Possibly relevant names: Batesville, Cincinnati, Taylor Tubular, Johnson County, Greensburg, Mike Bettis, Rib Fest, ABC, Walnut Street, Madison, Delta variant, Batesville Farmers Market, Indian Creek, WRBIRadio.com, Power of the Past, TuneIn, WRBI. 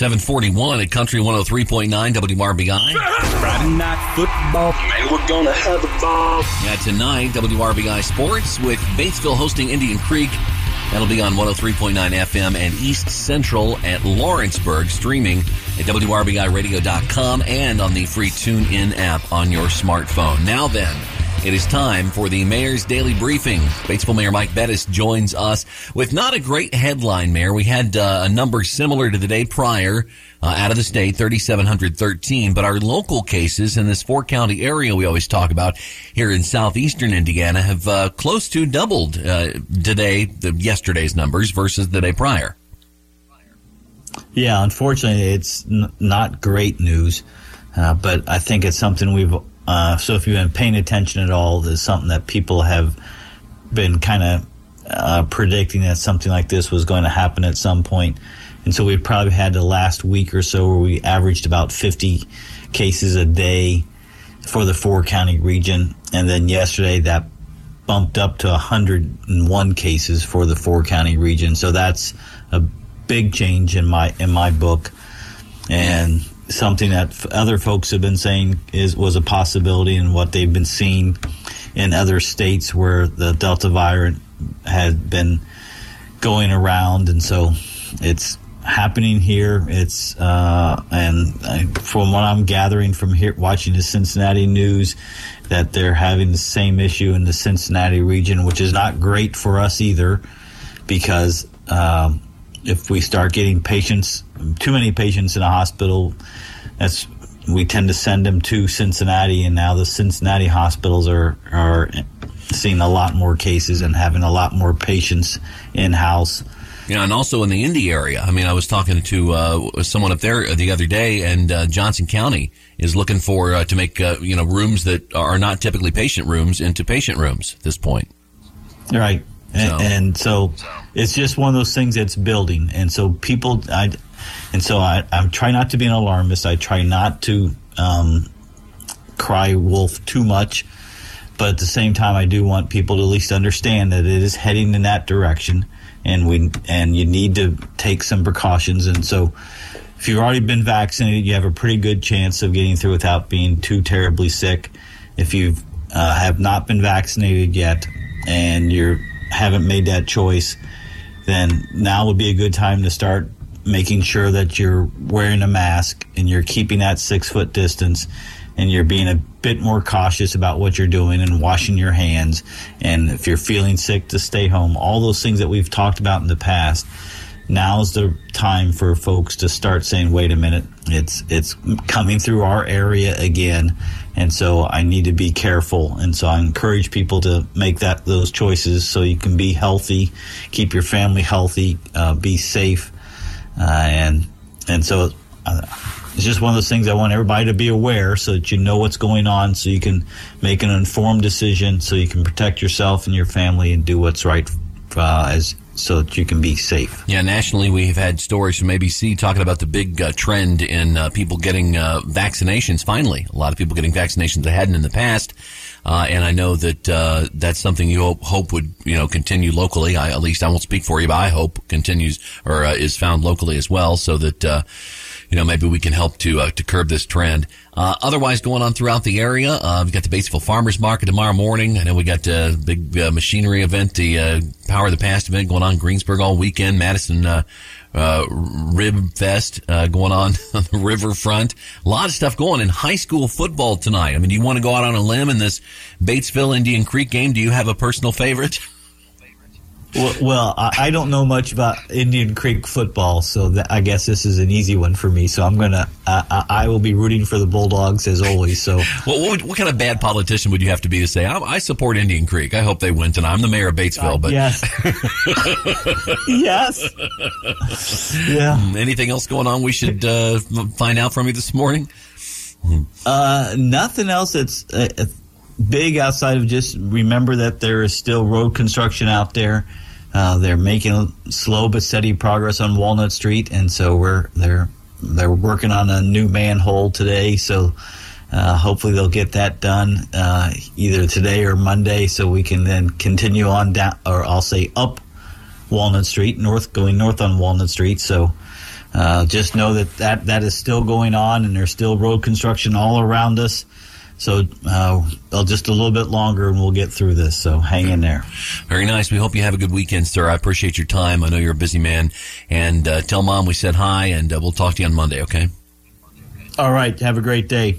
741 at Country 103.9 WRBI. Friday night football. Man, we're going to have a ball. Yeah, tonight, WRBI Sports with Batesville hosting Indian Creek. That'll be on 103.9 FM and East Central at Lawrenceburg, streaming at WRBIRadio.com and on the free TuneIn app on your smartphone. Now then, it is time for the Mayor's Daily Briefing. Batesville Mayor Mike Bettis joins us with not a great headline, Mayor. We had a number similar to the day prior out of the state, 3,713. But our local cases in this four-county area we always talk about here in southeastern Indiana have close to doubled today, yesterday's numbers versus the day prior. Yeah, unfortunately, it's not great news, but I think it's something we've so if you've been paying attention at all, there's something that people have been kind of predicting that something like this was going to happen at some point. And so we've probably had the last week or so where we averaged about 50 cases a day for the four-county region. And then yesterday that bumped up to 101 cases for the four-county region. So that's a big change in my book. And something that other folks have been saying was a possibility, and what they've been seeing in other states where the Delta variant has been going around, and so it's happening here. It's from what I'm gathering from here, watching the Cincinnati news, that they're having the same issue in the Cincinnati region, which is not great for us either, because if we start getting too many patients in a hospital, we tend to send them to Cincinnati, and now the Cincinnati hospitals are seeing a lot more cases and having a lot more patients in-house. Yeah, and also in the Indy area. I mean, I was talking to someone up there the other day, and Johnson County is looking for to make rooms that are not typically patient rooms into patient rooms at this point. Right. And so it's just one of those things that's building. And so I try not to be an alarmist. I try not to cry wolf too much. But at the same time, I do want people to at least understand that it is heading in that direction. And you need to take some precautions. And so if you've already been vaccinated, you have a pretty good chance of getting through without being too terribly sick. If you have not been vaccinated yet and you're haven't made that choice, then now would be a good time to start making sure that you're wearing a mask and you're keeping that 6-foot distance and you're being a bit more cautious about what you're doing and washing your hands. And if you're feeling sick, to stay home. All those things that we've talked about in the past. Now's the time for folks to start saying, wait a minute, it's coming through our area again, and so I need to be careful. And so I encourage people to make those choices so you can be healthy, keep your family healthy, be safe. And so it's just one of those things I want everybody to be aware so that you know what's going on, so you can make an informed decision, so you can protect yourself and your family and do what's right so that you can be safe. Yeah, nationally we've had stories from ABC talking about the big trend in people getting vaccinations. Finally, a lot of people getting vaccinations they hadn't in the past, and I know that that's something you hope would continue locally. At least I won't speak for you, but I hope continues or is found locally as well, so that maybe we can help to curb this trend. Otherwise going on throughout the area, we've got the Batesville Farmers Market tomorrow morning. I know we got a big machinery event, the Power of the Past event going on in Greensburg all weekend, Madison Rib Fest going on the riverfront. A lot of stuff going in high school football tonight. I mean, do you want to go out on a limb in this Batesville Indian Creek game? Do you have a personal favorite? Well, I don't know much about Indian Creek football, so I guess this is an easy one for me. So I'm going to I will be rooting for the Bulldogs as always. So well, what kind of bad politician would you have to be to say, I support Indian Creek? I hope they win tonight. I'm the mayor of Batesville. But yes. Yes. Yeah. Anything else going on we should find out from you this morning? Nothing else that's big outside of just remember that there is still road construction out there. They're making slow but steady progress on Walnut Street, and so they're working on a new manhole today. So hopefully they'll get that done either today or Monday, so we can then continue on down, or I'll say up Walnut Street, north, going north on Walnut Street. So Just know that is still going on, and there's still road construction all around us. So just a little bit longer, and we'll get through this. So hang in there. Very nice. We hope you have a good weekend, sir. I appreciate your time. I know you're a busy man. And tell Mom we said hi, and we'll talk to you on Monday, okay? All right. Have a great day.